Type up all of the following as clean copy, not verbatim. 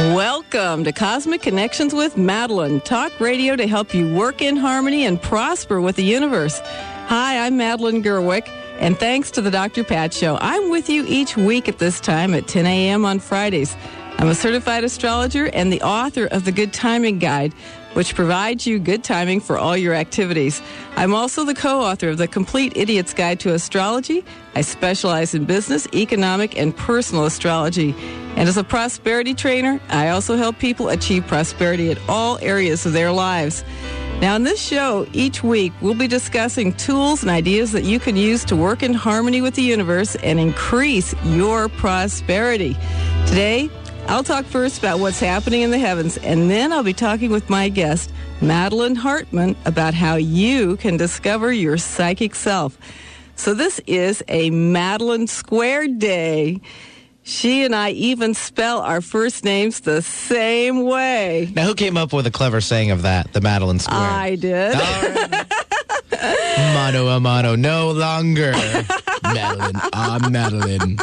Welcome to Cosmic Connections with Madeline, talk radio to help you work in harmony and prosper with the universe. Hi, I'm Madeline Gerwick, and thanks to the Dr. Pat Show. I'm with you each week at this time at 10 a.m. on Fridays. I'm a certified astrologer and the author of The Good Timing Guide, which provides you good timing for all your activities. I'm also the co-author of The Complete Idiot's Guide to Astrology. I specialize in business, economic, and personal astrology. And as a prosperity trainer, I also help people achieve prosperity at all areas of their lives. Now, in this show, each week, we'll be discussing tools and ideas that you can use to work in harmony with the universe and increase your prosperity. Today, I'll talk first about what's happening in the heavens, and then I'll be talking with my guest, Madeline Hartman, about how you can discover your psychic self. So this is a Madeline Square Day. She and I even spell our first names the same way. Now, who came up with a clever saying of that, the Madeline Square? I did. Mano a mano, no longer. Madeline, Madeline.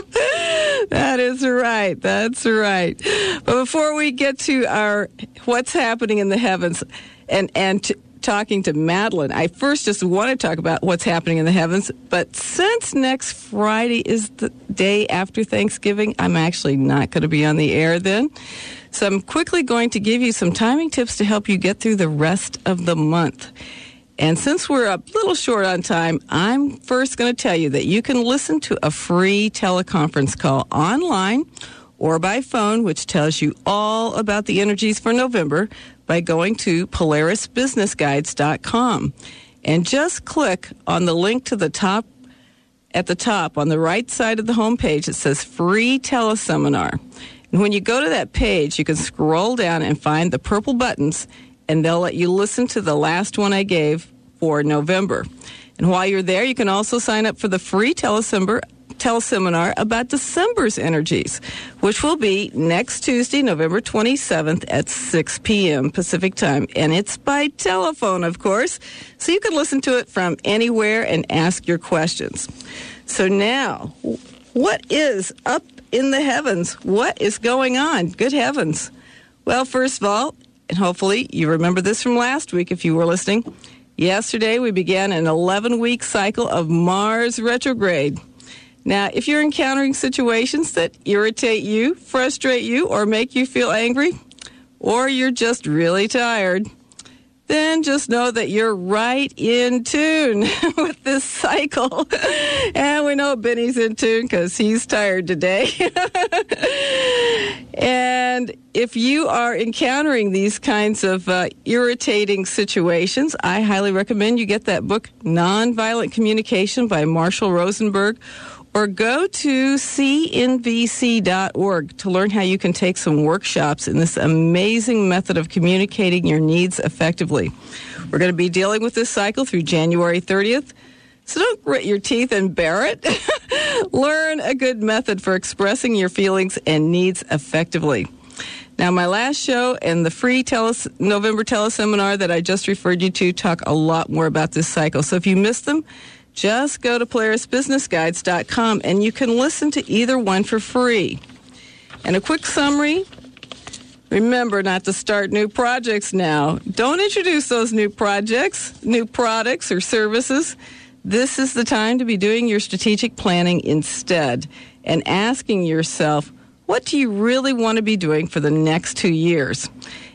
That is right. That's right. But before we get to our what's happening in the heavens and talking to Madeline, I first just want to talk about what's happening in the heavens. But since next Friday is the day after Thanksgiving, I'm actually not going to be on the air then. So I'm quickly going to give you some timing tips to help you get through the rest of the month. And since we're a little short on time, I'm first going to tell you that you can listen to a free teleconference call online or by phone, which tells you all about the energies for November by going to PolarisBusinessGuides.com. And just click on the link to the top, at the top on the right side of the homepage. It says free teleseminar. And when you go to that page, you can scroll down and find the purple buttons, and they'll let you listen to the last one I gave for November. And while you're there, you can also sign up for the free teleseminar about December's energies, which will be next Tuesday, November 27th at 6 p.m. Pacific time. And it's by telephone, of course, so you can listen to it from anywhere and ask your questions. So now, what is up in the heavens? What is going on? Good heavens. Well, first of all, and hopefully you remember this from last week if you were listening. Yesterday we began an 11-week cycle of Mars retrograde. Now, if you're encountering situations that irritate you, frustrate you, or make you feel angry, or you're just really tired, then just know that you're right in tune with this cycle. And we know Benny's in tune because he's tired today. And if you are encountering these kinds of irritating situations, I highly recommend you get that book, Nonviolent Communication by Marshall Rosenberg, or go to cnvc.org to learn how you can take some workshops in this amazing method of communicating your needs effectively. We're going to be dealing with this cycle through January 30th, so don't grit your teeth and bear it. Learn a good method for expressing your feelings and needs effectively. Now, my last show and the free November teleseminar that I just referred you to talk a lot more about this cycle, so if you missed them, just go to PolarisBusinessGuides.com and you can listen to either one for free. And a quick summary. Remember not to start new projects now. Don't introduce those new products or services. This is the time to be doing your strategic planning instead and asking yourself, what do you really want to be doing for the next 2 years?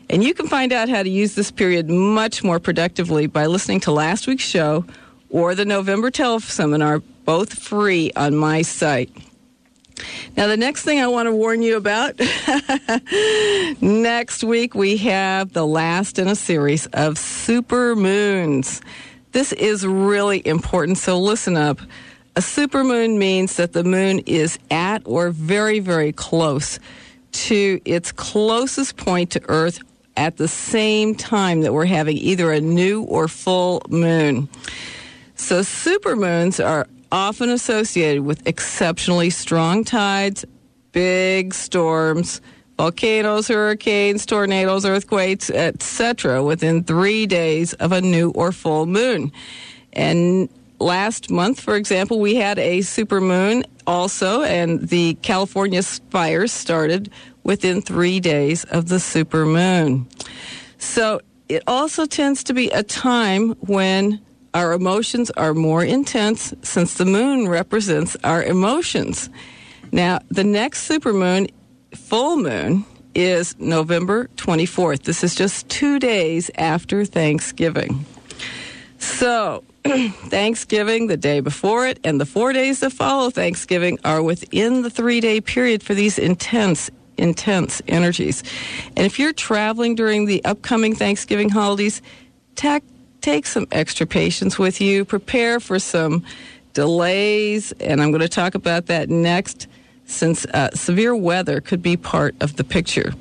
And you can find out how to use this period much more productively by listening to last week's show or the November teleseminar, both free on my site. Now, the next thing I want to warn you about, next week we have the last in a series of super moons. This is really important, so listen up. A supermoon means that the moon is at or very, very close to its closest point to Earth at the same time that we're having either a new or full moon. So supermoons are often associated with exceptionally strong tides, big storms, volcanoes, hurricanes, tornadoes, earthquakes, etc. within 3 days of a new or full moon. And last month, for example, we had a supermoon also, and the California fires started within 3 days of the supermoon. So it also tends to be a time when our emotions are more intense, since the moon represents our emotions. Now, the next supermoon, full moon, is November 24th. This is just 2 days after Thanksgiving. So, Thanksgiving, the day before it, and the 4 days that follow Thanksgiving are within the 3 day period for these intense energies. And if you're traveling during the upcoming Thanksgiving holidays, take some extra patience with you. Prepare for some delays, and I'm going to talk about that next, since severe weather could be part of the picture.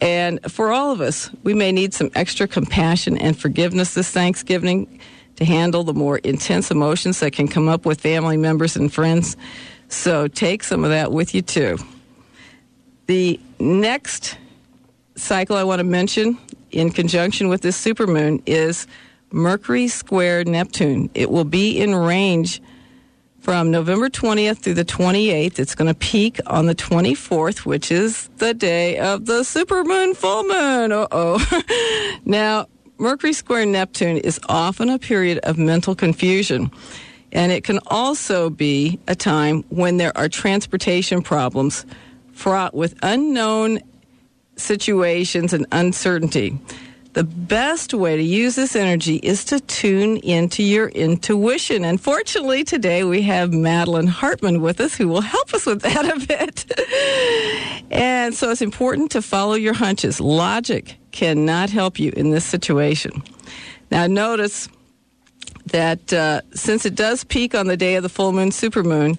And for all of us, we may need some extra compassion and forgiveness this Thanksgiving to handle the more intense emotions that can come up with family members and friends. So take some of that with you, too. The next cycle I want to mention in conjunction with this supermoon is Mercury square Neptune. It will be in range from November 20th through the 28th. It's going to peak on the 24th, which is the day of the supermoon full moon. Uh-oh. Now, Mercury square Neptune is often a period of mental confusion, and it can also be a time when there are transportation problems fraught with unknown situations and uncertainty. The best way to use this energy is to tune into your intuition. And fortunately, today we have Madeline Hartman with us, who will help us with that a bit. And so it's important to follow your hunches. Logic cannot help you in this situation. Now, notice that since it does peak on the day of the full moon supermoon,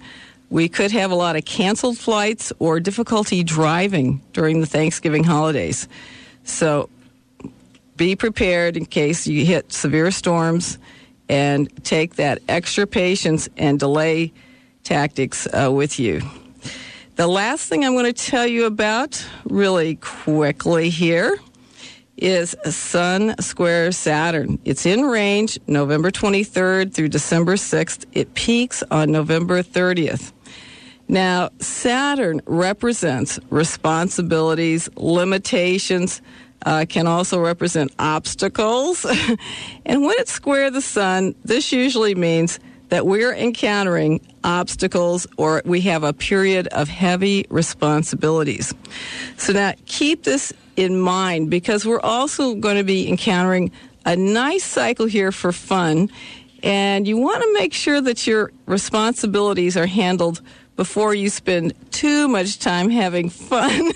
we could have a lot of canceled flights or difficulty driving during the Thanksgiving holidays. So be prepared in case you hit severe storms, and take that extra patience and delay tactics with you. The last thing I'm going to tell you about really quickly here is Sun square Saturn. It's in range November 23rd through December 6th. It peaks on November 30th. Now, Saturn represents responsibilities, limitations, can also represent obstacles. And when it's square the sun, this usually means that we're encountering obstacles or we have a period of heavy responsibilities. So now keep this in mind, because we're also going to be encountering a nice cycle here for fun. And you want to make sure that your responsibilities are handled before you spend too much time having fun,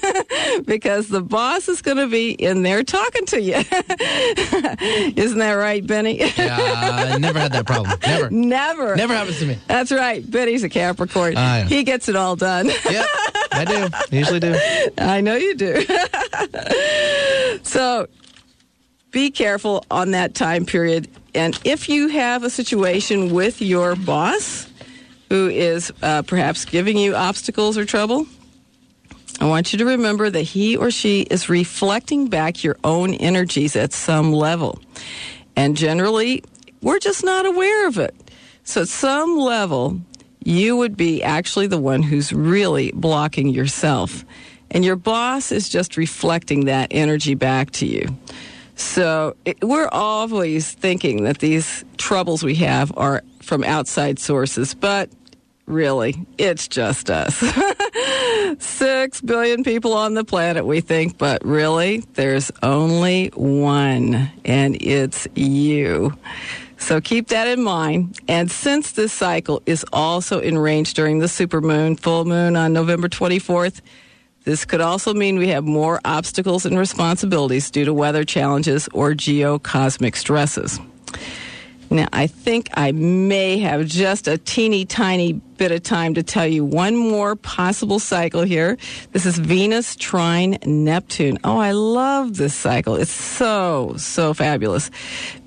because the boss is going to be in there talking to you. Isn't that right, Benny? Yeah, I never had that problem. Never. Never happens to me. That's right. Benny's a Capricorn. He gets it all done. Yep, I do. I usually do. I know you do. So be careful on that time period. And if you have a situation with your boss who is perhaps giving you obstacles or trouble, I want you to remember that he or she is reflecting back your own energies at some level. And generally, we're just not aware of it. So at some level, you would be actually the one who's really blocking yourself. And your boss is just reflecting that energy back to you. So we're always thinking that these troubles we have are from outside sources, but really, it's just us. 6 billion people on the planet, we think, but really, there's only one, and it's you. So keep that in mind. And since this cycle is also in range during the supermoon, full moon on November 24th, this could also mean we have more obstacles and responsibilities due to weather challenges or geocosmic stresses. Now, I think I may have just a teeny tiny bit of time to tell you one more possible cycle here. This is Venus trine Neptune. Oh, I love this cycle. It's so fabulous.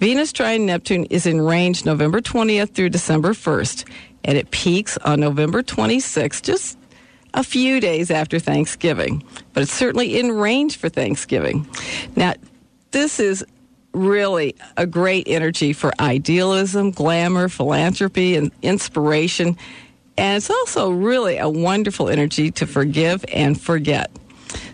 Venus trine Neptune is in range November 20th through December 1st, and it peaks on November 26th, just a few days after Thanksgiving. But it's certainly in range for Thanksgiving. Now, this is really a great energy for idealism, glamour, philanthropy, and inspiration. And it's also really a wonderful energy to forgive and forget.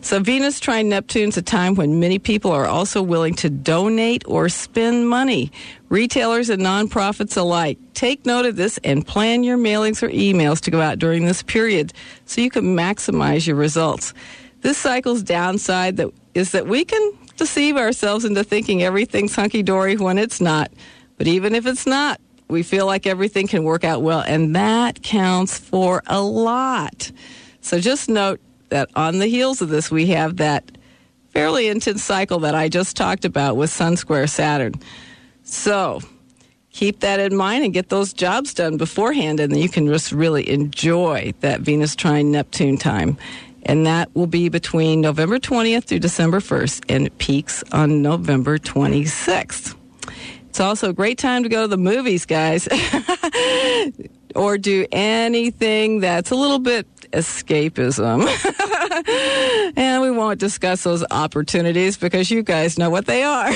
So Venus trine Neptune's a time when many people are also willing to donate or spend money, retailers and nonprofits alike. Take note of this and plan your mailings or emails to go out during this period so you can maximize your results. This cycle's downside is that we can deceive ourselves into thinking everything's hunky-dory when it's not. But even if it's not, we feel like everything can work out well, and that counts for a lot. So just note that on the heels of this, we have that fairly intense cycle that I just talked about with Sun Square Saturn. So keep that in mind and get those jobs done beforehand, and then you can just really enjoy that Venus trine Neptune time. And that will be between November 20th through December 1st, and it peaks on November 26th. It's also a great time to go to the movies, guys, or do anything that's a little bit escapism. And we won't discuss those opportunities because you guys know what they are.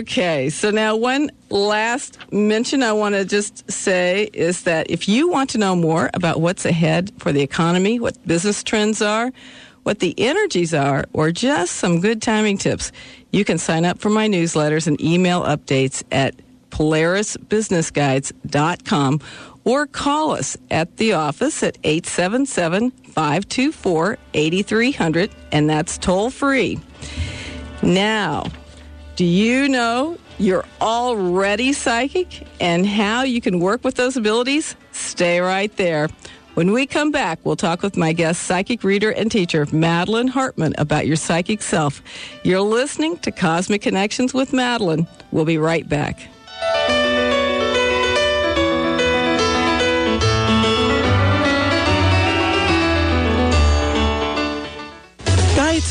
Okay, so now one last mention I want to just say is that if you want to know more about what's ahead for the economy, what business trends are, what the energies are, or just some good timing tips, you can sign up for my newsletters and email updates at PolarisBusinessGuides.com or call us at the office at 877-524-8300, and that's toll-free. Now, do you know you're already psychic and how you can work with those abilities? Stay right there. When we come back, we'll talk with my guest, psychic reader and teacher, Madeline Hartman, about your psychic self. You're listening to Cosmic Connections with Madeline. We'll be right back. Diets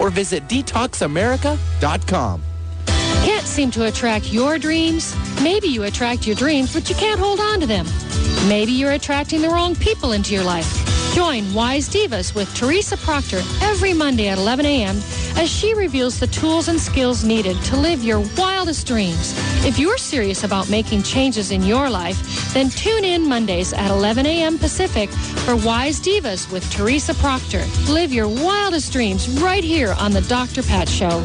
Or visit DetoxAmerica.com. Can't seem to attract your dreams? Maybe you attract your dreams, but you can't hold on to them. Maybe you're attracting the wrong people into your life. Join Wise Divas with Teresa Proctor every Monday at 11 a.m. as she reveals the tools and skills needed to live your wildest dreams. If you're serious about making changes in your life, then tune in Mondays at 11 a.m. Pacific for Wise Divas with Teresa Proctor. Live your wildest dreams right here on The Dr. Pat Show.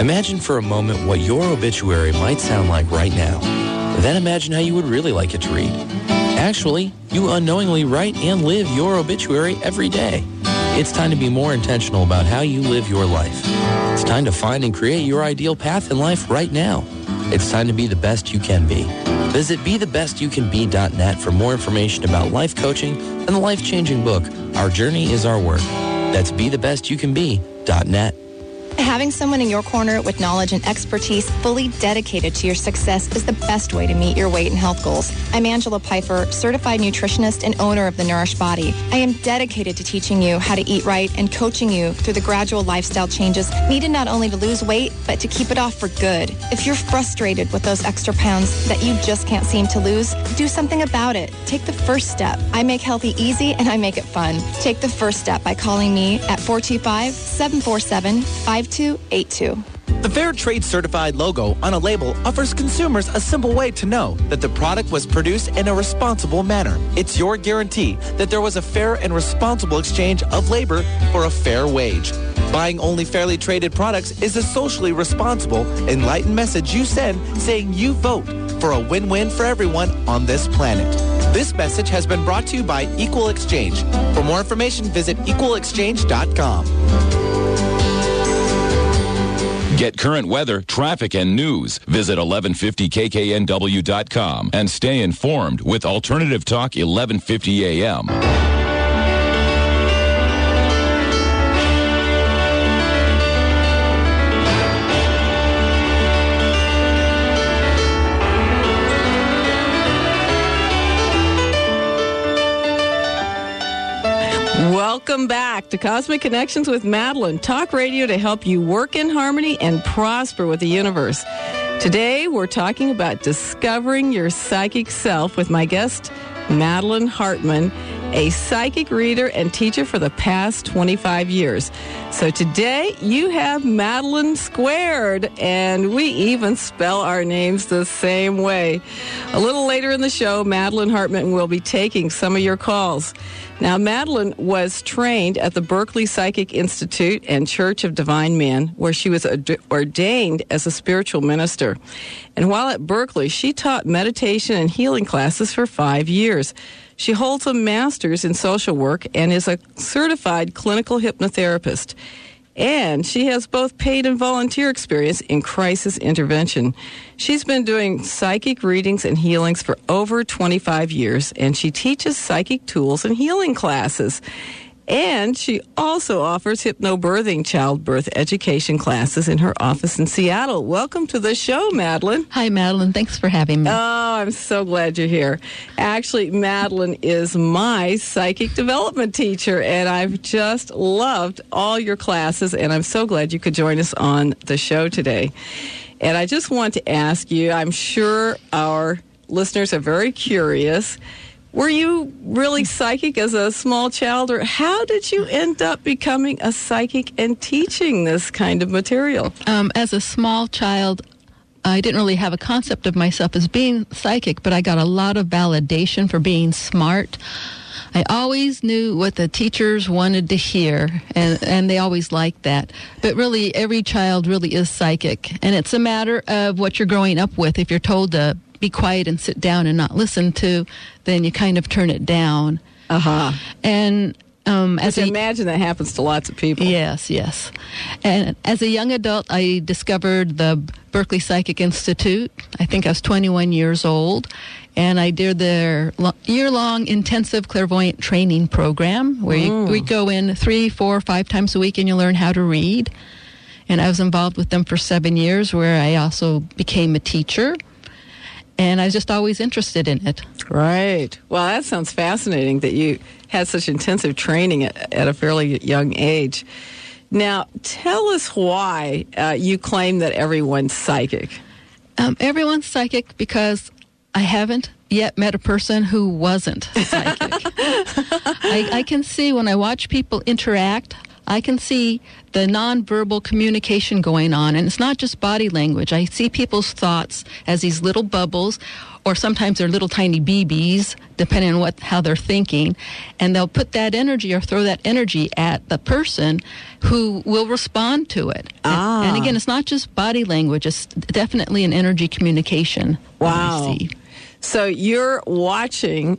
Imagine for a moment what your obituary might sound like right now. Then imagine how you would really like it to read. Actually, you unknowingly write and live your obituary every day. It's time to be more intentional about how you live your life. It's time to find and create your ideal path in life right now. It's time to be the best you can be. Visit BeTheBestYouCanBe.net for more information about life coaching and the life-changing book, Our Journey is Our Work. That's BeTheBestYouCanBe.net. Having someone in your corner with knowledge and expertise fully dedicated to your success is the best way to meet your weight and health goals. I'm Angela Piper, certified nutritionist and owner of the Nourish Body. I am dedicated to teaching you how to eat right and coaching you through the gradual lifestyle changes needed not only to lose weight, but to keep it off for good. If you're frustrated with those extra pounds that you just can't seem to lose, do something about it. Take the first step. I make healthy easy and I make it fun. Take the first step by calling me at 425-747-5282. The Fair Trade Certified logo on a label offers consumers a simple way to know that the product was produced in a responsible manner. It's your guarantee that there was a fair and responsible exchange of labor for a fair wage. Buying only fairly traded products is a socially responsible, enlightened message you send saying you vote for a win-win for everyone on this planet. This message has been brought to you by Equal Exchange. For more information, visit equalexchange.com. Get current weather, traffic, and news. Visit 1150kknw.com and stay informed with Alternative Talk 1150 AM. Welcome back to Cosmic Connections with Madeline, talk radio to help you work in harmony and prosper with the universe. Today, we're talking about discovering your psychic self with my guest, Madeline Hartman, a psychic reader and teacher for the past 25 years. So today, you have Madeline squared, and we even spell our names the same way. A little later in the show, Madeline Hartman will be taking some of your calls. Now, Madeline was trained at the Berkeley Psychic Institute and Church of Divine Men, where she was ordained as a spiritual minister. And while at Berkeley, she taught meditation and healing classes for 5 years. She holds a master's in social work and is a certified clinical hypnotherapist. And she has both paid and volunteer experience in crisis intervention. She's been doing psychic readings and healings for over 25 years, and she teaches psychic tools and healing classes. And she also offers hypnobirthing childbirth education classes in her office in Seattle. Welcome to the show, Madeline. Hi, Madeline. Thanks for having me. Oh, I'm so glad you're here. Actually, Madeline is my psychic development teacher, and I've just loved all your classes, and I'm so glad you could join us on the show today. And I just want to ask you, I'm sure our listeners are very curious. Were you really psychic as a small child, or how did you end up becoming a psychic and teaching this kind of material? As a small child, I didn't really have a concept of myself as being psychic, but I got a lot of validation for being smart. I always knew what the teachers wanted to hear, and they always liked that. But really, every child really is psychic, and it's a matter of what you're growing up with. If you're told to be quiet and sit down and not listen to, then you kind of turn it down. And as I imagine that happens to lots of people. Yes, yes. And as a young adult, I discovered the Berkeley Psychic Institute. I think I was 21 years old, and I did their year-long intensive clairvoyant training program where we go in 3, 4, 5 times a week and you learn how to read. And I was involved with them for 7 years, where I also became a teacher. And I was just always interested in it. Right. Well, that sounds fascinating that you had such intensive training at a fairly young age. Now, tell us why you claim that everyone's psychic. Everyone's psychic because I haven't yet met a person who wasn't psychic. I can see when I watch people interact, I can see the nonverbal communication going on, and it's not just body language. I see people's thoughts as these little bubbles, or sometimes they're little tiny BBs, depending on how they're thinking, and they'll put that energy or throw that energy at the person who will respond to it. And again, it's not just body language. It's definitely an energy communication. Wow. So you're watching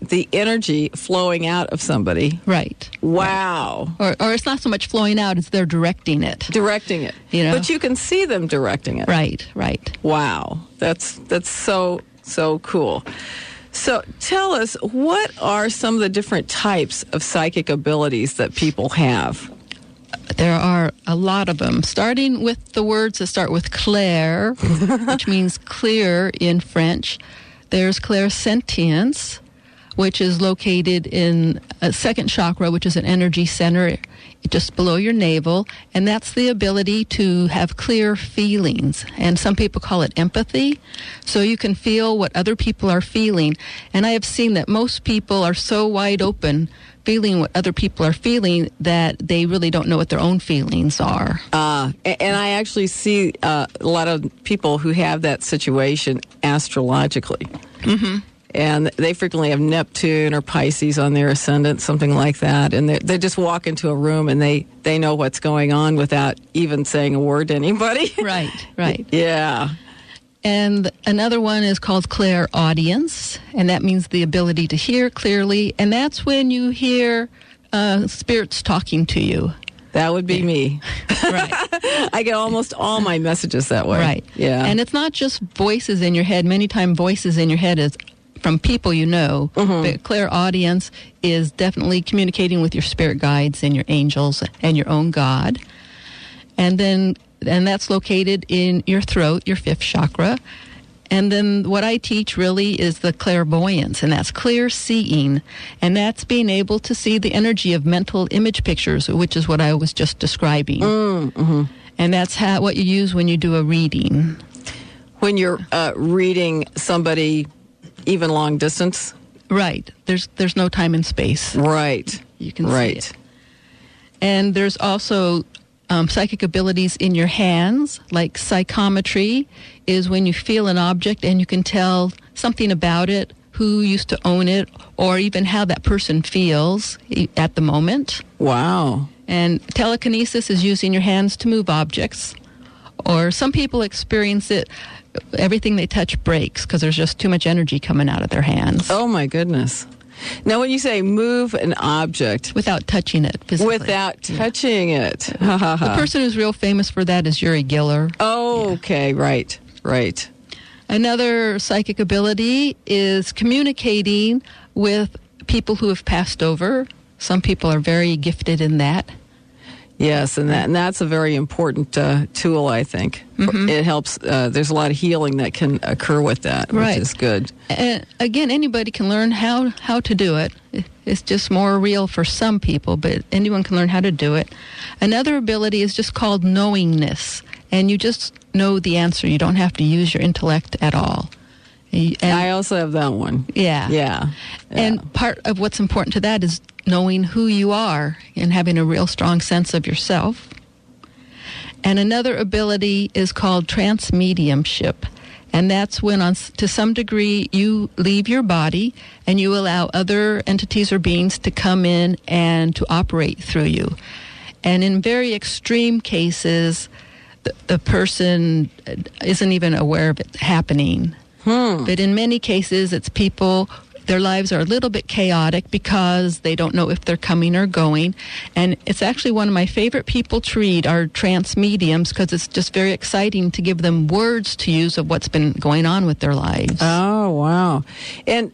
the energy flowing out of somebody. Right. Wow. Right. Or it's not so much flowing out, it's they're directing it. Directing it. You know? But you can see them directing it. Right, right. Wow. That's so cool. So tell us, what are some of the different types of psychic abilities that people have? There are a lot of them, starting with the words that start with clair, which means clear in French. There's clairsentience, which is located in a second chakra, which is an energy center just below your navel. And that's the ability to have clear feelings. And some people call it empathy. So you can feel what other people are feeling. And I have seen that most people are so wide open feeling what other people are feeling that they really don't know what their own feelings are. And I actually see a lot of people who have that situation astrologically. Mm-hmm. And they frequently have Neptune or Pisces on their ascendant, something like that. And they just walk into a room and they know what's going on without even saying a word to anybody. Right, right. Yeah. And another one is called clairaudience, and that means the ability to hear clearly. And that's when you hear spirits talking to you. That would be me. Right. I get almost all my messages that way. Right. Yeah. And it's not just voices in your head. Many times voices in your head is from people you know. Mm-hmm. But clairaudience is definitely communicating with your spirit guides and your angels and your own God. And that's located in your throat, your fifth chakra. And then what I teach really is the clairvoyance, and that's clear seeing, and that's being able to see the energy of mental image pictures, which is what I was just describing. Mm-hmm. And that's what you use when you do a reading. When you're reading somebody, even long distance? Right. There's no time and space. Right. You can see it. And there's also psychic abilities in your hands, like psychometry is when you feel an object and you can tell something about it, who used to own it, or even how that person feels at the moment. Wow. And telekinesis is using your hands to move objects. Or some people experience it, everything they touch breaks because there's just too much energy coming out of their hands. Oh, my goodness. Now, when you say move an object... Without touching it physically. Without touching it. The person who's real famous for that is Uri Geller. Oh, yeah. Okay, right, right. Another psychic ability is communicating with people who have passed over. Some people are very gifted in that. Yes, and that's a very important tool, I think. Mm-hmm. It helps. There's a lot of healing that can occur with that, right, which is good. And again, anybody can learn how to do it. It's just more real for some people, but anyone can learn how to do it. Another ability is just called knowingness, and you just know the answer. You don't have to use your intellect at all. And I also have that one. Yeah. Yeah. And part of what's important to that is knowing who you are and having a real strong sense of yourself. And another ability is called transmediumship. And that's when, to some degree, you leave your body and you allow other entities or beings to come in and to operate through you. And in very extreme cases, the person isn't even aware of it happening. But in many cases, it's people, their lives are a little bit chaotic because they don't know if they're coming or going. And it's actually one of my favorite people to read are trance mediums because it's just very exciting to give them words to use of what's been going on with their lives. Oh, wow. And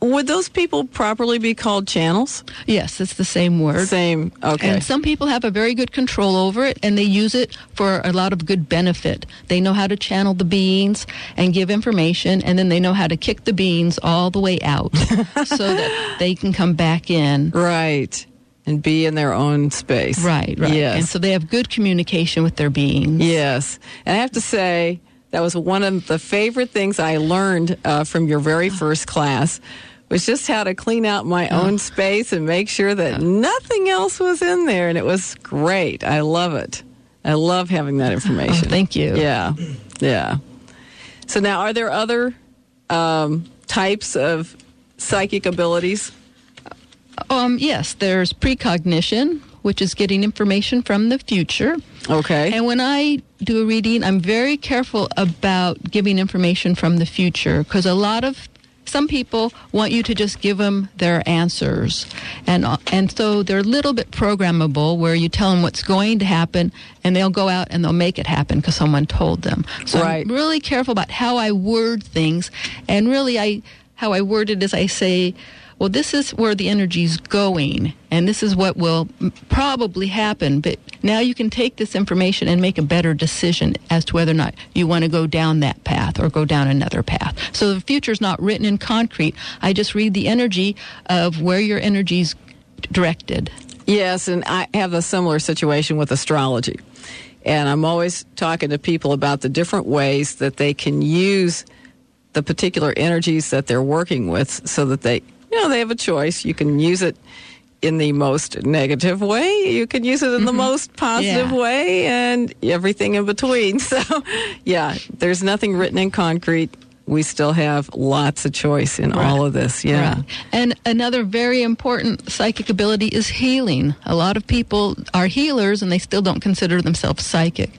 would those people properly be called channels? Yes, it's the same word. Same, okay. And some people have a very good control over it, and they use it for a lot of good benefit. They know how to channel the beings and give information, and then they know how to kick the beings all the way out so that they can come back in. Right, and be in their own space. Right, right. Yes. And so they have good communication with their beings. Yes, and I have to say... That was one of the favorite things I learned from your very first class, was just how to clean out my own space and make sure that nothing else was in there. And it was great. I love it. I love having that information. Oh, thank you. Yeah. Yeah. So now, are there other types of psychic abilities? Yes, there's precognition, which is getting information from the future. Okay. And when I do a reading, I'm very careful about giving information from the future because some people want you to just give them their answers. And so they're a little bit programmable where you tell them what's going to happen and they'll go out and they'll make it happen because someone told them. So right. I'm really careful about how I word things. And really how I word it is I say, well, this is where the energy's going, and this is what will probably happen. But now you can take this information and make a better decision as to whether or not you want to go down that path or go down another path. So the future's not written in concrete. I just read the energy of where your energy's directed. Yes, and I have a similar situation with astrology. And I'm always talking to people about the different ways that they can use the particular energies that they're working with so that they have a choice. You can use it in the most negative way. You can use it in the most positive way, and everything in between. So, yeah, there's nothing written in concrete. We still have lots of choice in all of this. Yeah. Right. And another very important psychic ability is healing. A lot of people are healers, and they still don't consider themselves psychic.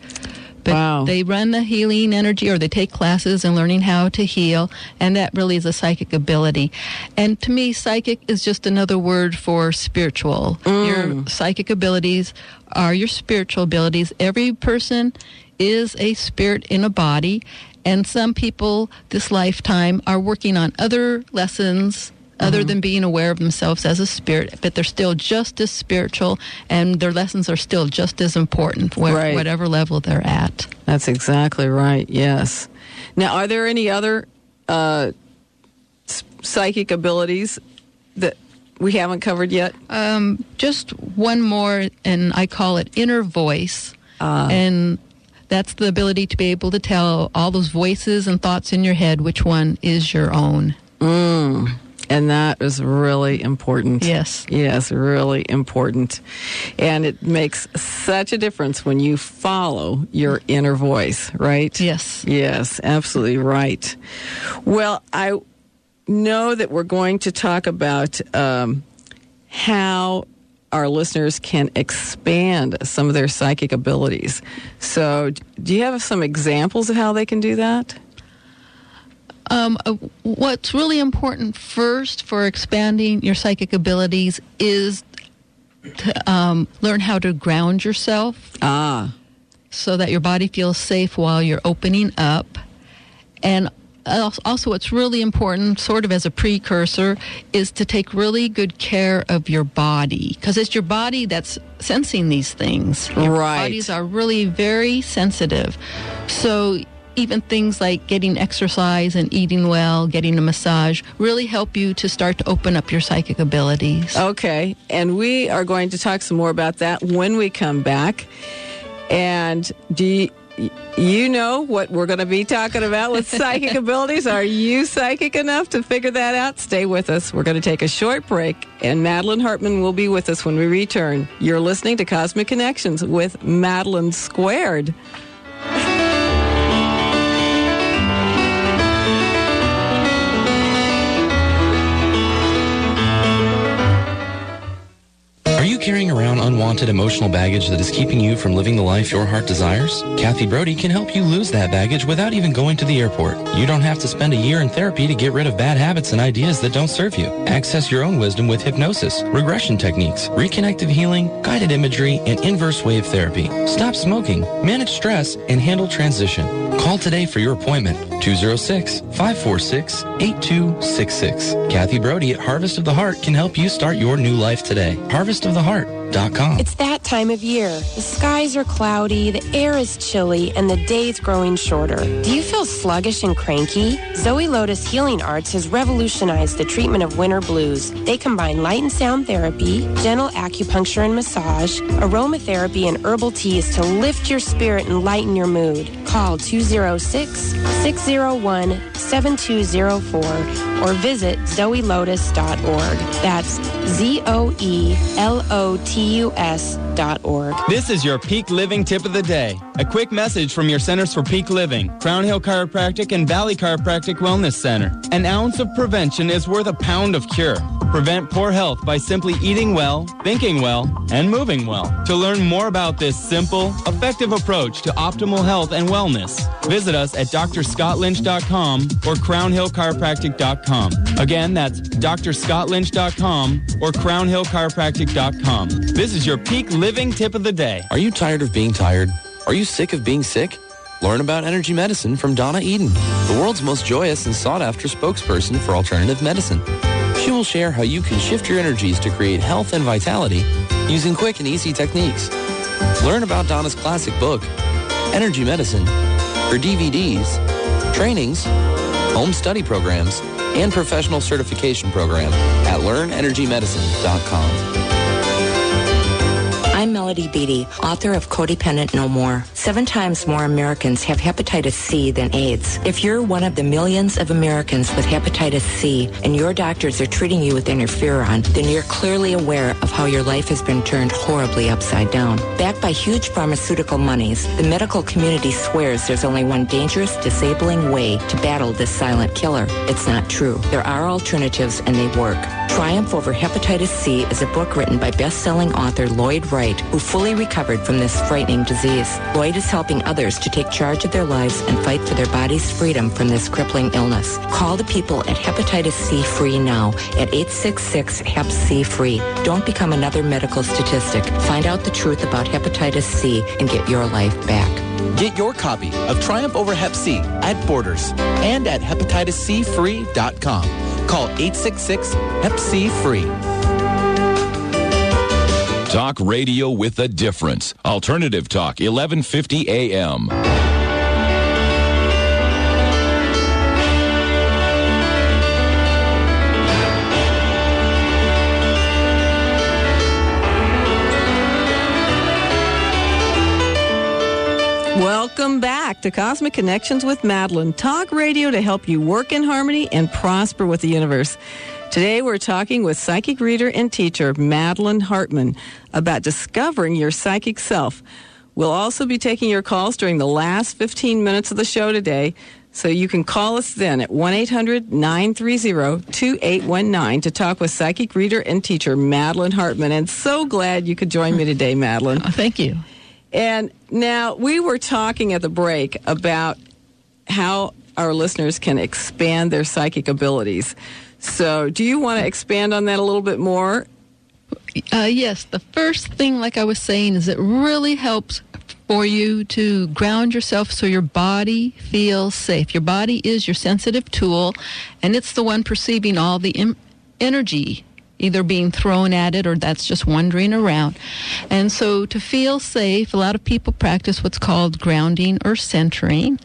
But they run the healing energy, or they take classes in learning how to heal, and that really is a psychic ability. And to me, psychic is just another word for spiritual. Mm. Your psychic abilities are your spiritual abilities. Every person is a spirit in a body, and some people this lifetime are working on other lessons other than being aware of themselves as a spirit, but they're still just as spiritual, and their lessons are still just as important, whatever level they're at. That's exactly right, yes. Now, are there any other psychic abilities that we haven't covered yet? Just one more, and I call it inner voice, and that's the ability to be able to tell all those voices and thoughts in your head which one is your own. Mm. And that is really important. Yes. Yes, really important. And it makes such a difference when you follow your inner voice, right? Yes. Yes, absolutely right. Well, I know that we're going to talk about how our listeners can expand some of their psychic abilities. So do you have some examples of how they can do that? What's really important first for expanding your psychic abilities is to learn how to ground yourself so that your body feels safe while you're opening up. And also what's really important, sort of as a precursor, is to take really good care of your body, because it's your body that's sensing these things. Your bodies are really very sensitive. So even things like getting exercise and eating well, getting a massage, really help you to start to open up your psychic abilities. Okay, and we are going to talk some more about that when we come back. And do you know what we're going to be talking about with psychic abilities? Are you psychic enough to figure that out? Stay with us. We're going to take a short break, and Madeline Hartman will be with us when we return. You're listening to Cosmic Connections with Madeline Squared. Carrying around unwanted emotional baggage that is keeping you from living the life your heart desires? Kathy Brody can help you lose that baggage without even going to the airport. You don't have to spend a year in therapy to get rid of bad habits and ideas that don't serve you. Access your own wisdom with hypnosis, regression techniques, reconnective healing, guided imagery, and inverse wave therapy. Stop smoking, manage stress, and handle transition. Call today for your appointment, 206-546-8266. Kathy Brody at Harvest of the Heart can help you start your new life today. Harvest of the Heart. It's that time of year. The skies are cloudy, the air is chilly, and the day's growing shorter. Do you feel sluggish and cranky? Zoe Lotus Healing Arts has revolutionized the treatment of winter blues. They combine light and sound therapy, gentle acupuncture and massage, aromatherapy, and herbal teas to lift your spirit and lighten your mood. Call 206-601-7204 or visit zoelotus.org. That's Z-O-E-L-O-T. TUS.org. This is your Peak Living Tip of the Day. A quick message from your Centers for Peak Living, Crown Hill Chiropractic and Valley Chiropractic Wellness Center. An ounce of prevention is worth a pound of cure. Prevent poor health by simply eating well, thinking well, and moving well. To learn more about this simple, effective approach to optimal health and wellness, visit us at drscottlynch.com or crownhillchiropractic.com. Again, that's drscottlynch.com or crownhillchiropractic.com. This is your Peak Living Tip of the Day. Are you tired of being tired? Are you sick of being sick? Learn about energy medicine from Donna Eden, the world's most joyous and sought-after spokesperson for alternative medicine. She will share how you can shift your energies to create health and vitality using quick and easy techniques. Learn about Donna's classic book, Energy Medicine, her DVDs, trainings, home study programs, and professional certification program at LearnEnergyMedicine.com. I'm Melody Beattie, author of Codependent No More. 7 times more Americans have hepatitis C than AIDS. If you're one of the millions of Americans with hepatitis C and your doctors are treating you with interferon, then you're clearly aware of how your life has been turned horribly upside down. Backed by huge pharmaceutical monies, the medical community swears there's only one dangerous, disabling way to battle this silent killer. It's not true. There are alternatives, and they work. Triumph Over Hepatitis C is a book written by best-selling author Lloyd Wright Lloyd, who fully recovered from this frightening disease. Lloyd is helping others to take charge of their lives and fight for their body's freedom from this crippling illness. Call the people at Hepatitis C Free now at 866-HEP-C-FREE. Don't become another medical statistic. Find out the truth about hepatitis C and get your life back. Get your copy of Triumph Over Hep C at Borders and at hepatitiscfree.com. Call 866-HEP-C-FREE. Talk radio with a difference. Alternative Talk, 1150 AM. Welcome back to Cosmic Connections with Madeline. Talk radio to help you work in harmony and prosper with the universe. Today we're talking with psychic reader and teacher Madeline Hartman about discovering your psychic self. We'll also be taking your calls during the last 15 minutes of the show today, so you can call us then at 1-800-930-2819 to talk with psychic reader and teacher Madeline Hartman. And so glad you could join me today, Madeline. Oh, thank you. And now we were talking at the break about how our listeners can expand their psychic abilities. So do you want to expand on that a little bit more? Yes. The first thing, like I was saying, is it really helps for you to ground yourself so your body feels safe. Your body is your sensitive tool, and it's the one perceiving all the energy either being thrown at it or that's just wandering around. And so to feel safe, a lot of people practice what's called grounding or centering.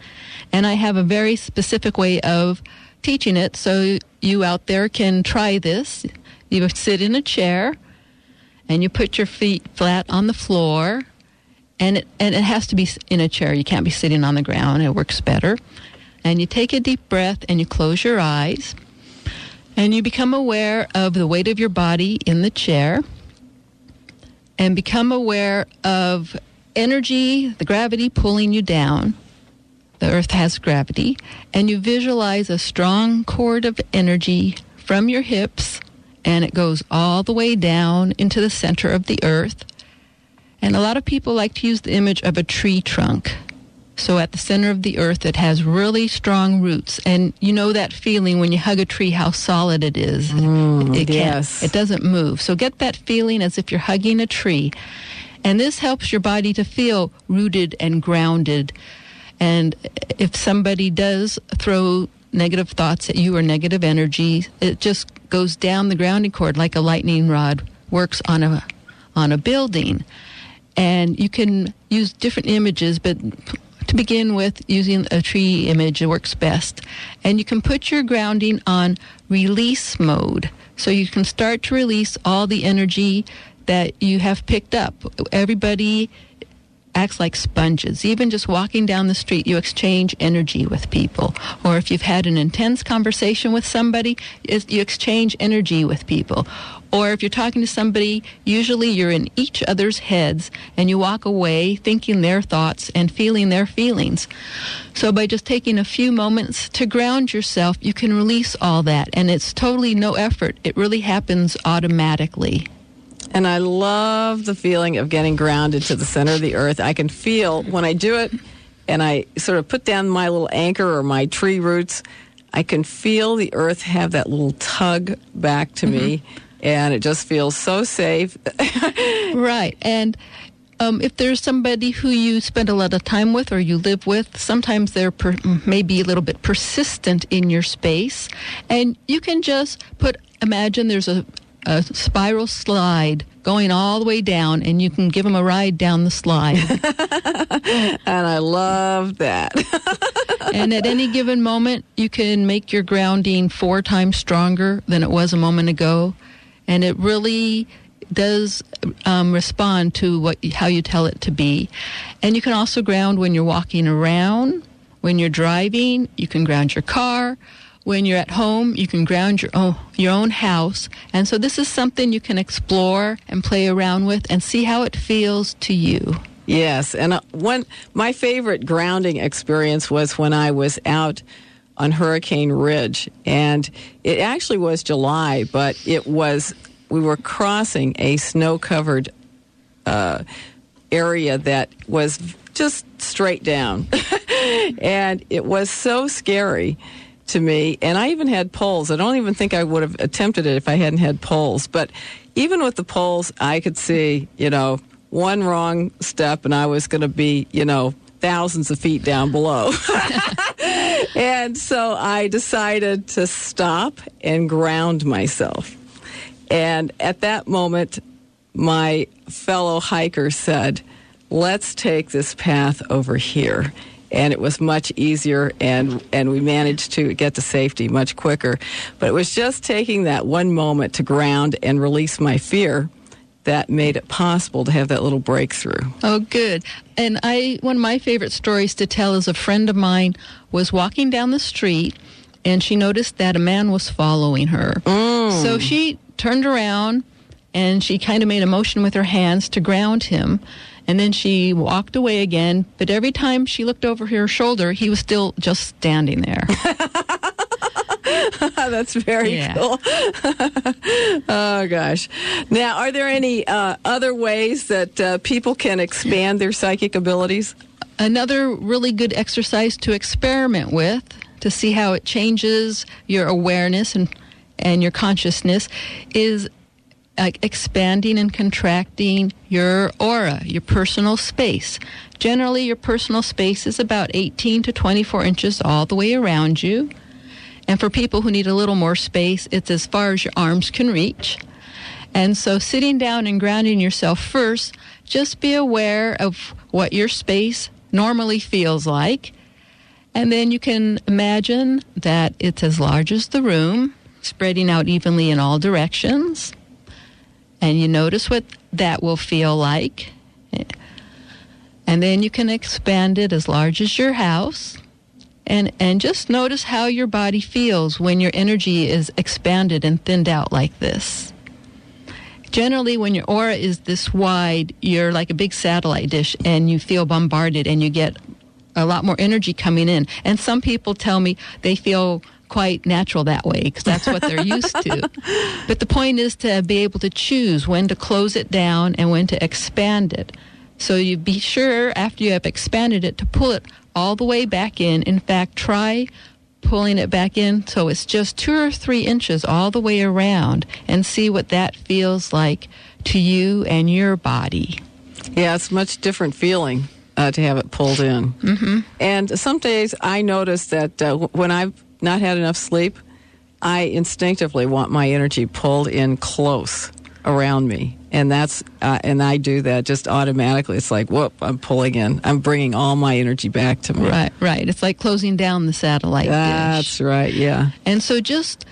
And I have a very specific way of teaching it, so you out there can try this. You sit in a chair and you put your feet flat on the floor, and it has to be in a chair. You can't be sitting on the ground. It works better. And you take a deep breath and you close your eyes. And you become aware of the weight of your body in the chair, and become aware of energy, the gravity pulling you down. The earth has gravity. And you visualize a strong cord of energy from your hips, and it goes all the way down into the center of the earth. And a lot of people like to use the image of a tree trunk. So at the center of the earth, it has really strong roots. And you know that feeling when you hug a tree, how solid it is. It doesn't move. So get that feeling as if you're hugging a tree. And this helps your body to feel rooted and grounded. And if somebody does throw negative thoughts at you or negative energy, it just goes down the grounding cord like a lightning rod works on a building. And you can use different images, but to begin with, using a tree image, it works best. And you can put your grounding on release mode. So you can start to release all the energy that you have picked up. Everybody acts like sponges. Even just walking down the street, you exchange energy with people. Or if you've had an intense conversation with somebody, you exchange energy with people. Or if you're talking to somebody, usually you're in each other's heads, and you walk away thinking their thoughts and feeling their feelings. So by just taking a few moments to ground yourself, you can release all that. And it's totally no effort. It really happens automatically. And I love the feeling of getting grounded to the center of the earth. I can feel when I do it and I sort of put down my little anchor or my tree roots, I can feel the earth have that little tug back to me. And it just feels so safe. Right. And if there's somebody who you spend a lot of time with or you live with, sometimes they're maybe a little bit persistent in your space. And you can just imagine there's a spiral slide going all the way down, and you can give them a ride down the slide. And I love that. And at any given moment, you can make your grounding 4 times stronger than it was a moment ago. And it really does respond to how you tell it to be. And you can also ground when you're walking around, when you're driving, you can ground your car. When you're at home, you can ground your own house. And so this is something you can explore and play around with and see how it feels to you. Yes, and my favorite grounding experience was when I was out on Hurricane Ridge. And it actually was July, but we were crossing a snow-covered area that was just straight down. And it was so scary to me. And I even had poles. I don't even think I would have attempted it if I hadn't had poles. But even with the poles, I could see, you know, one wrong step and I was going to be, you know, thousands of feet down below. And so I decided to stop and ground myself. And at that moment, my fellow hiker said, let's take this path over here. And it was much easier, and we managed to get to safety much quicker. But it was just taking that one moment to ground and release my fear that made it possible to have that little breakthrough. Oh, good. And one of my favorite stories to tell is a friend of mine was walking down the street, and she noticed that a man was following her. Mm. So she turned around, and she kind of made a motion with her hands to ground him. And then she walked away again, but every time she looked over her shoulder, he was still just standing there. That's very cool. Oh, gosh. Now, are there any other ways that people can expand their psychic abilities? Another really good exercise to experiment with to see how it changes your awareness and your consciousness is expanding and contracting your aura, your personal space. Generally, your personal space is about 18 to 24 inches all the way around you. And for people who need a little more space, it's as far as your arms can reach. And so sitting down and grounding yourself first, just be aware of what your space normally feels like. And then you can imagine that it's as large as the room, spreading out evenly in all directions. And you notice what that will feel like. And then you can expand it as large as your house. And just notice how your body feels when your energy is expanded and thinned out like this. Generally, when your aura is this wide, you're like a big satellite dish and you feel bombarded and you get a lot more energy coming in. And some people tell me they feel quite natural that way because that's what they're used to. But the point is to be able to choose when to close it down and when to expand it. So you be sure after you have expanded it to pull it all the way back in. In fact, try pulling it back in so it's just 2 or 3 inches all the way around and see what that feels like to you and your body. Yeah, it's a much different feeling to have it pulled in. Mm-hmm. And some days I notice that when I've not had enough sleep, I instinctively want my energy pulled in close around me. And that's and I do that just automatically. It's like, whoop, I'm pulling in. I'm bringing all my energy back to me. Right, right. It's like closing down the satellite dish. That's right, yeah. And so just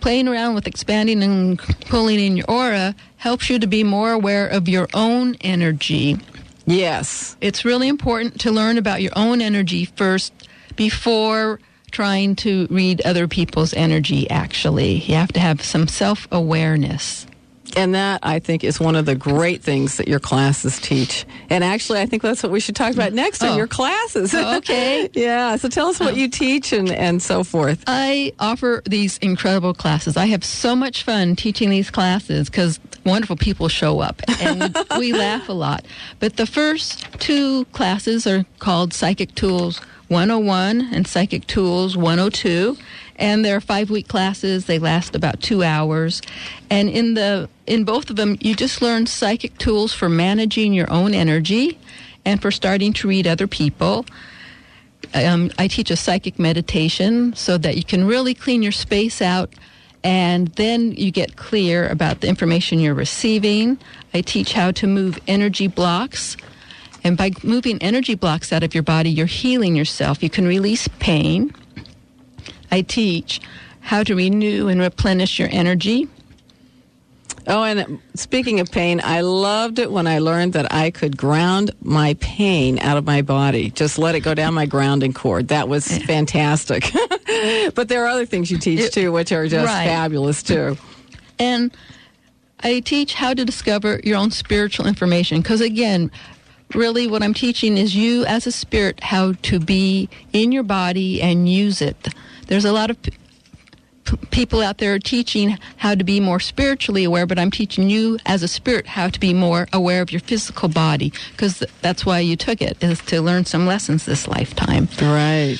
playing around with expanding and pulling in your aura helps you to be more aware of your own energy. Yes. It's really important to learn about your own energy first before trying to read other people's energy, actually. You have to have some self-awareness. And that, I think, is one of the great things that your classes teach. And actually, I think that's what we should talk about next in your classes. Okay. Yeah. So tell us what you teach and so forth. I offer these incredible classes. I have so much fun teaching these classes because wonderful people show up and we laugh a lot. But the first two classes are called Psychic Tools 101 and Psychic Tools 102. And they're 5-week classes. They last about 2 hours. And in both of them, you just learn psychic tools for managing your own energy and for starting to read other people. I teach a psychic meditation so that you can really clean your space out, and then you get clear about the information you're receiving. I teach how to move energy blocks. And by moving energy blocks out of your body, you're healing yourself. You can release pain. I teach how to renew and replenish your energy. Oh, and speaking of pain, I loved it when I learned that I could ground my pain out of my body. Just let it go down my grounding cord. That was fantastic. But there are other things you teach, too, which are just fabulous, too. And I teach how to discover your own spiritual information. Because, again, really what I'm teaching is you as a spirit, how to be in your body and use it. There's a lot of people out there are teaching how to be more spiritually aware, but I'm teaching you as a spirit how to be more aware of your physical body, because that's why you took it, is to learn some lessons this lifetime. Right.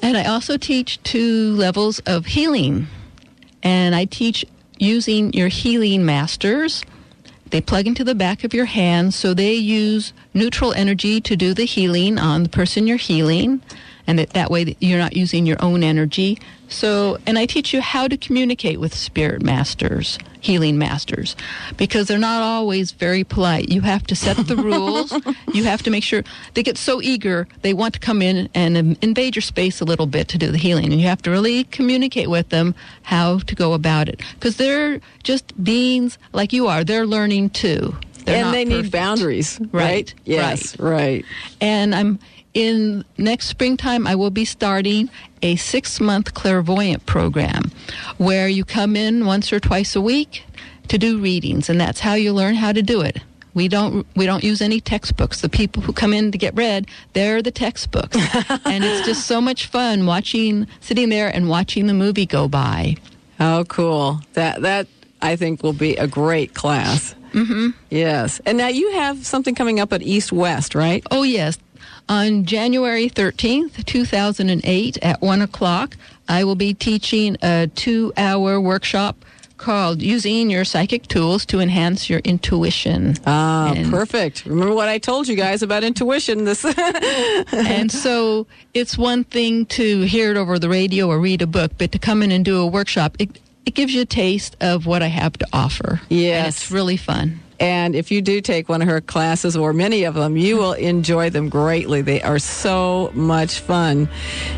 And I also teach 2 levels of healing, and I teach using your healing masters. They plug into the back of your hand, so they use neutral energy to do the healing on the person you're healing, and that way you're not using your own energy. So, and I teach you how to communicate with spirit masters, healing masters, because they're not always very polite. You have to set the rules. You have to make sure they get so eager, they want to come in and invade your space a little bit to do the healing. And you have to really communicate with them how to go about it, because they're just beings like you are. They're learning too. They need boundaries, right? Yes, right. And in next springtime, I will be starting a 6-month clairvoyant program where you come in once or twice a week to do readings, and that's how you learn how to do it. We don't use any textbooks. The people who come in to get read, they're the textbooks. And it's just so much fun sitting there and watching the movie go by. Oh, cool. That I think will be a great class. Mm-hmm. Yes. And now you have something coming up at East West, right? Oh, yes. On January 13th, 2008, at 1 o'clock, I will be teaching a 2-hour workshop called Using Your Psychic Tools to Enhance Your Intuition. Ah, perfect. Remember what I told you guys about intuition. And so it's one thing to hear it over the radio or read a book, but to come in and do a workshop, it gives you a taste of what I have to offer. Yes. And it's really fun. And if you do take one of her classes, or many of them, you will enjoy them greatly. They are so much fun.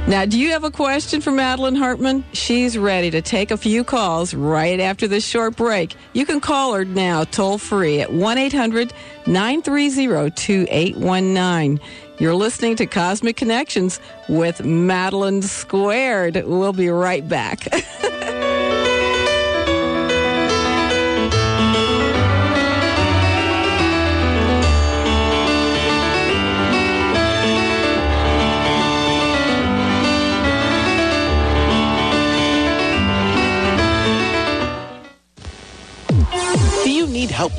Now, do you have a question for Madeline Hartman? She's ready to take a few calls right after this short break. You can call her now, toll-free, at 1-800-930-2819. You're listening to Cosmic Connections with Madeline Squared. We'll be right back. Need help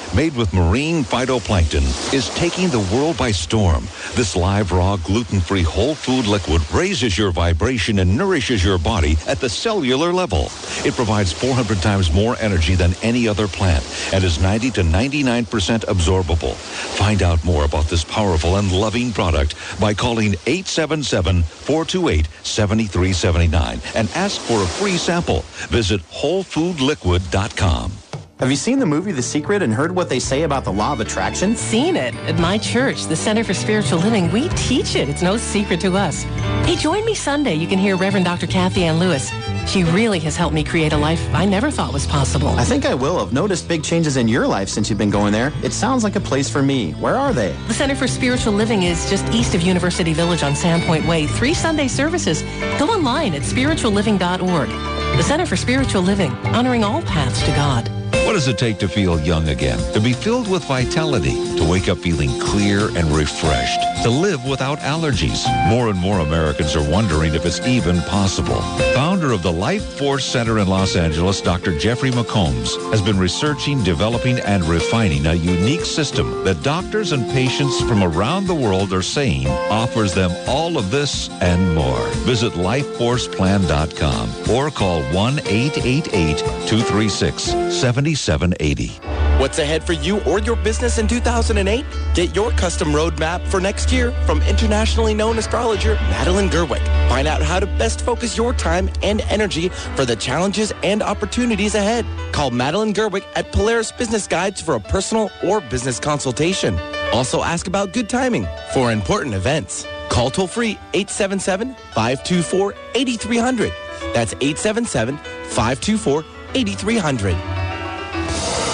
made with marine phytoplankton, is taking the world by storm. This live, raw, gluten-free whole food liquid raises your vibration and nourishes your body at the cellular level. It provides 400 times more energy than any other plant and is 90 to 99% absorbable. Find out more about this powerful and loving product by calling 877-428-7379 and ask for a free sample. Visit wholefoodliquid.com. Have you seen the movie The Secret and heard what they say about the law of attraction? Seen it. At my church, the Center for Spiritual Living, we teach it. It's no secret to us. Hey, join me Sunday. You can hear Reverend Dr. Kathy Ann Lewis. She really has helped me create a life I never thought was possible. I think I will. I've noticed big changes in your life since you've been going there. It sounds like a place for me. Where are they? The Center for Spiritual Living is just east of University Village on Sandpoint Way. 3 Sunday services. Go online at spiritualliving.org. The Center for Spiritual Living, honoring all paths to God. What does it take to feel young again? To be filled with vitality, to wake up feeling clear and refreshed, to live without allergies. More and more Americans are wondering if it's even possible. Founder of the Life Force Center in Los Angeles, Dr. Jeffrey McCombs, has been researching, developing, and refining a unique system that doctors and patients from around the world are saying offers them all of this and more. Visit lifeforceplan.com or call 1-888-236-70. What's ahead for you or your business in 2008? Get your custom roadmap for next year from internationally known astrologer Madeline Gerwick. Find out how to best focus your time and energy for the challenges and opportunities ahead. Call Madeline Gerwick at Polaris Business Guides for a personal or business consultation. Also ask about good timing for important events. Call toll-free 877-524-8300. That's 877-524-8300. 524-8300.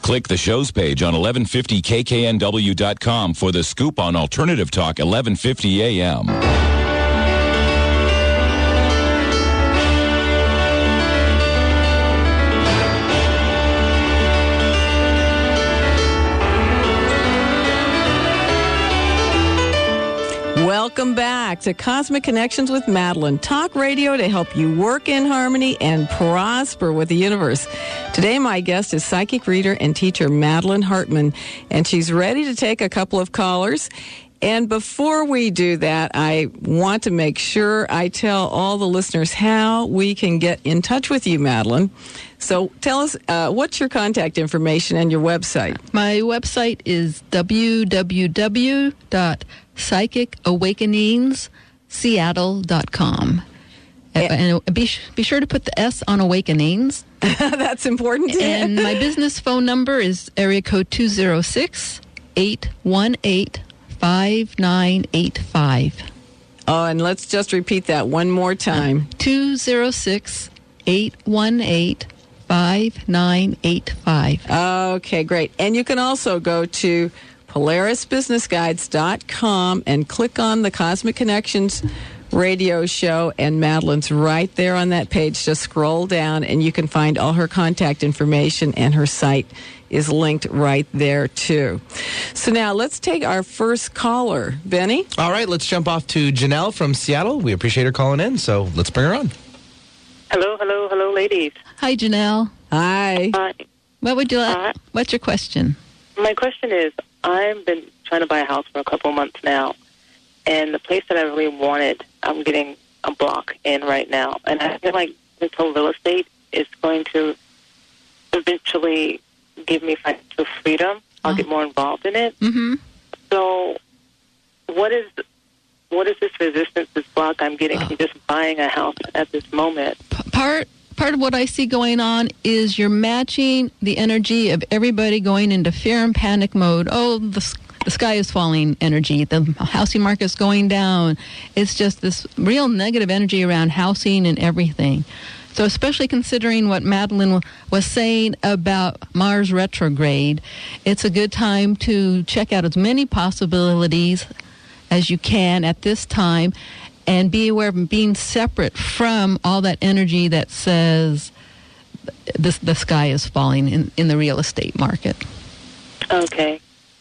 Click the show's page on 1150kknw.com for the scoop on Alternative Talk 1150 AM. Welcome back to Cosmic Connections with Madeline, talk radio to help you work in harmony and prosper with the universe. Today, my guest is psychic reader and teacher Madeline Hartman, and she's ready to take a couple of callers. And before we do that, I want to make sure I tell all the listeners how we can get in touch with you, Madeline. So tell us, what's your contact information and your website? My website is www.psychicawakeningseattle.com. And be sure to put the S on awakenings. That's important. And my business phone number is area code 206-818-5985. Oh, and let's just repeat that one more time. 206-818-5985. Okay, great. And you can also go to PolarisBusinessGuides.com and click on the Cosmic Connections radio show, and Madeline's right there on that page. Just scroll down and you can find all her contact information, and her site is linked right there too. So now let's take our first caller, Benny. All right, let's jump off to Janelle from Seattle. We appreciate her calling in, so let's bring her on. Hello, hello, hello, ladies. Hi, Janelle. Hi. Hi. What would you like? What's your question? My question is, I've been trying to buy a house for a couple of months now, and the place that I really wanted, I'm getting a block in right now. And I feel like this whole real estate is going to eventually give me financial freedom. I'll get more involved in it. Mm-hmm. So what is this resistance, this block I'm getting from just buying a house at this moment? Part of what I see going on is you're matching the energy of everybody going into fear and panic mode. Oh, the sky is falling energy. The housing market is going down. It's just this real negative energy around housing and everything. So especially considering what Madeline was saying about Mars retrograde, it's a good time to check out as many possibilities as you can at this time, and be aware of being separate from all that energy that says the sky is falling in the real estate market. Okay.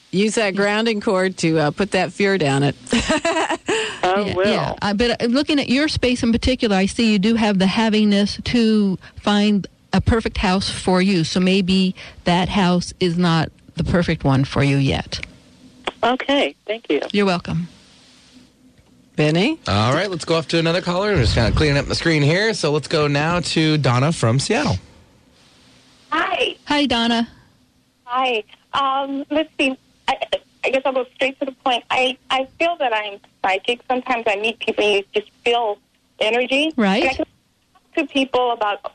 Use that grounding cord to put that fear down it. I will. But looking at your space in particular, I see you do have the havingness to find a perfect house for you. So maybe that house is not the perfect one for you yet. Okay. Thank you. You're welcome. Benny? All right. Let's go off to another caller. I'm just kind of cleaning up the screen here. So let's go now to Donna from Seattle. Hi. Hi, Donna. Hi. Let's see. I guess I'll go straight to the point. I feel that I'm psychic. Sometimes I meet people and you just feel energy. Right. And I can talk to people about,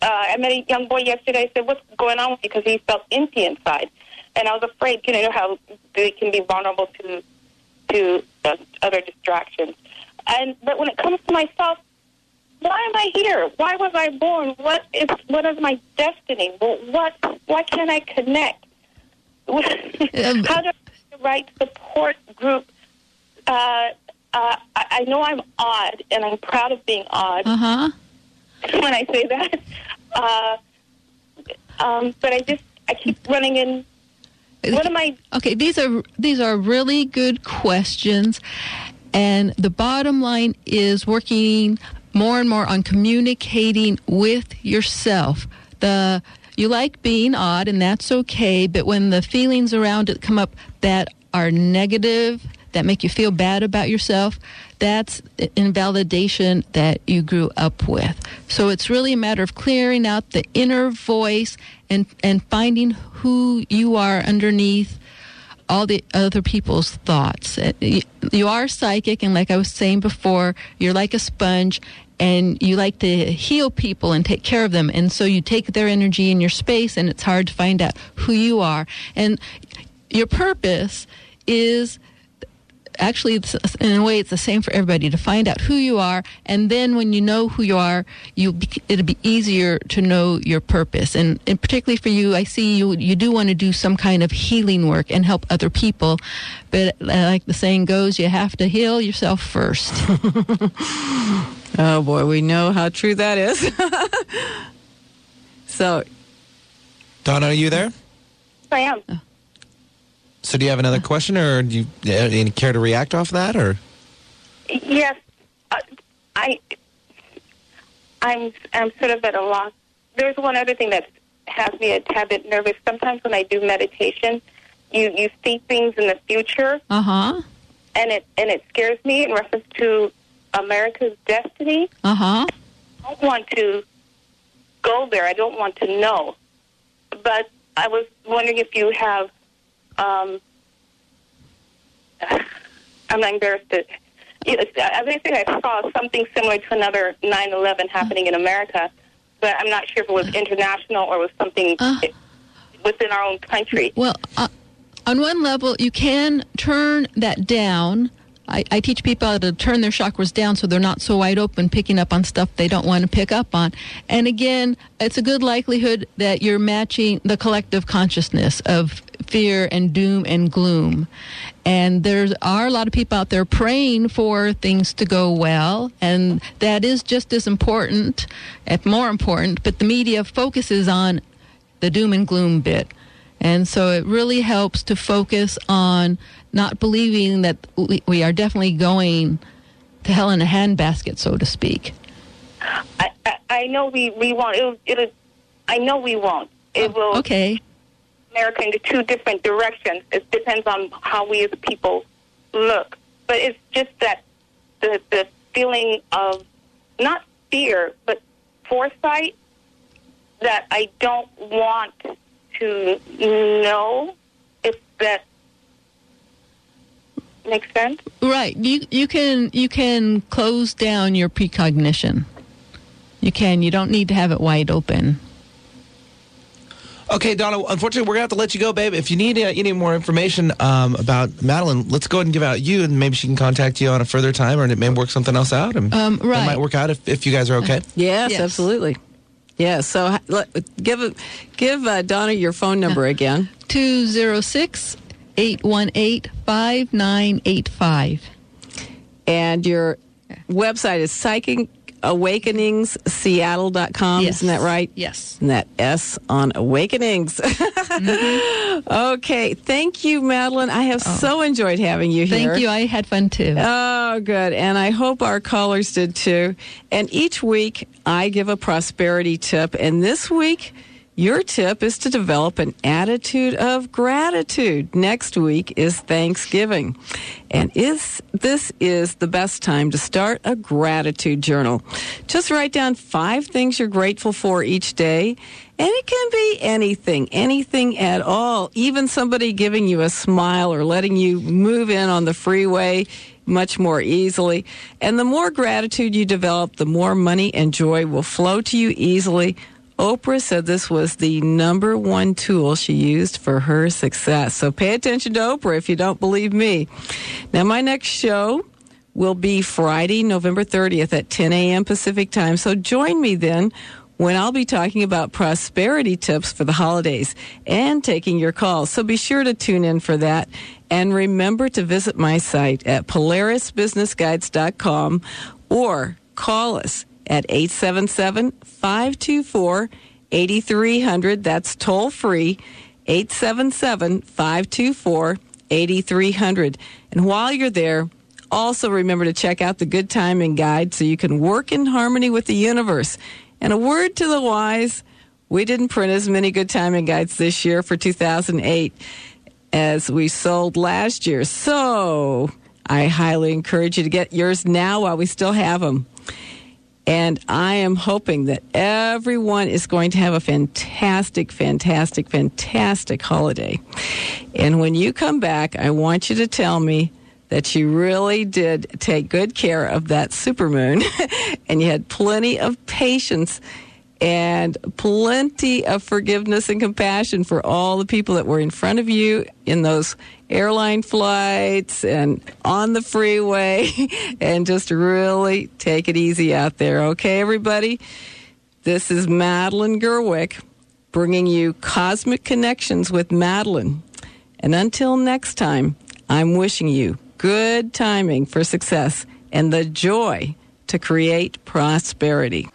I met a young boy yesterday. I said, what's going on with you? Because he felt empty inside. And I was afraid, you know, how they can be vulnerable to other distractions. But when it comes to myself, why am I here? Why was I born? What is my destiny? Why can't I connect? How do I get the right support group? I know I'm odd, and I'm proud of being odd when I say that. But I keep running in. What am I? Okay, these are really good questions, and the bottom line is working more and more on communicating with yourself. You like being odd, and that's okay, but when the feelings around it come up that are negative, that make you feel bad about yourself, that's invalidation that you grew up with. So it's really a matter of clearing out the inner voice and finding who you are underneath all the other people's thoughts. You are psychic, and like I was saying before, you're like a sponge, and you like to heal people and take care of them. And so you take their energy in your space, and it's hard to find out who you are. And your purpose is actually, in a way, it's the same for everybody, to find out who you are. And then when you know who you are, it'll be easier to know your purpose. And particularly for you, I see you do want to do some kind of healing work and help other people. But like the saying goes, you have to heal yourself first. Oh, boy, we know how true that is. So, Donna, are you there? I am. Oh. So do you have another question, or do you care to react off that, or? Yes, I'm sort of at a loss. There's one other thing that has me a tad bit nervous. Sometimes when I do meditation, you see things in the future, and it scares me in reference to America's destiny. I don't want to go there. I don't want to know. But I was wondering if you have. I'm not embarrassed. As I think I saw something similar to another 9/11 happening in America, but I'm not sure if it was international or was something within our own country. Well, on one level, you can turn that down. I teach people how to turn their chakras down so they're not so wide open, picking up on stuff they don't want to pick up on. And again, it's a good likelihood that you're matching the collective consciousness of fear and doom and gloom. And there are a lot of people out there praying for things to go well, and that is just as important, if more important, but the media focuses on the doom and gloom bit. And so it really helps to focus on not believing that we are definitely going to hell in a handbasket, so to speak. I know we won't. I know we won't. It will. Okay. America into two different directions. It depends on how we as people look. But it's just that the feeling of not fear but foresight that I don't want to know, if that makes sense. Right. You can close down your precognition. You don't need to have it wide open. Okay, Donna, unfortunately, we're going to have to let you go, babe. If you need any more information about Madeline, let's go ahead and give out you, and maybe she can contact you on a further time, or it may work something else out. And right. It might work out if you guys are okay. Yes, absolutely. Yeah, so give Donna your phone number again. 206-818-5985. And your website is psychicawakeningsseattle.com, yes. Isn't that right? Yes. And that S on awakenings. Mm-hmm. Okay, thank you, Madeline. I have so enjoyed having you here. Thank you. I had fun too. Oh, good. And I hope our callers did too. And each week I give a prosperity tip, and this week your tip is to develop an attitude of gratitude. Next week is Thanksgiving. And this is the best time to start a gratitude journal. Just write down 5 things you're grateful for each day. And it can be anything at all. Even somebody giving you a smile or letting you move in on the freeway much more easily. And the more gratitude you develop, the more money and joy will flow to you easily. Oprah said this was the number one tool she used for her success. So pay attention to Oprah if you don't believe me. Now, my next show will be Friday, November 30th at 10 a.m. Pacific time. So join me then when I'll be talking about prosperity tips for the holidays and taking your calls. So be sure to tune in for that. And remember to visit my site at PolarisBusinessGuides.com or call us at 877-524-8300. That's toll free, 877-524-8300. And while you're there, also remember to check out the Good Timing Guide so you can work in harmony with the universe. And a word to the wise, we didn't print as many Good Timing Guides this year for 2008 as we sold last year. So I highly encourage you to get yours now while we still have them. And I am hoping that everyone is going to have a fantastic, fantastic, fantastic holiday. And when you come back, I want you to tell me that you really did take good care of that supermoon and you had plenty of patience and plenty of forgiveness and compassion for all the people that were in front of you in those airline flights and on the freeway, and just really take it easy out there. Okay, everybody? This is Madeline Gerwick bringing you Cosmic Connections with Madeline. And until next time, I'm wishing you good timing for success and the joy to create prosperity.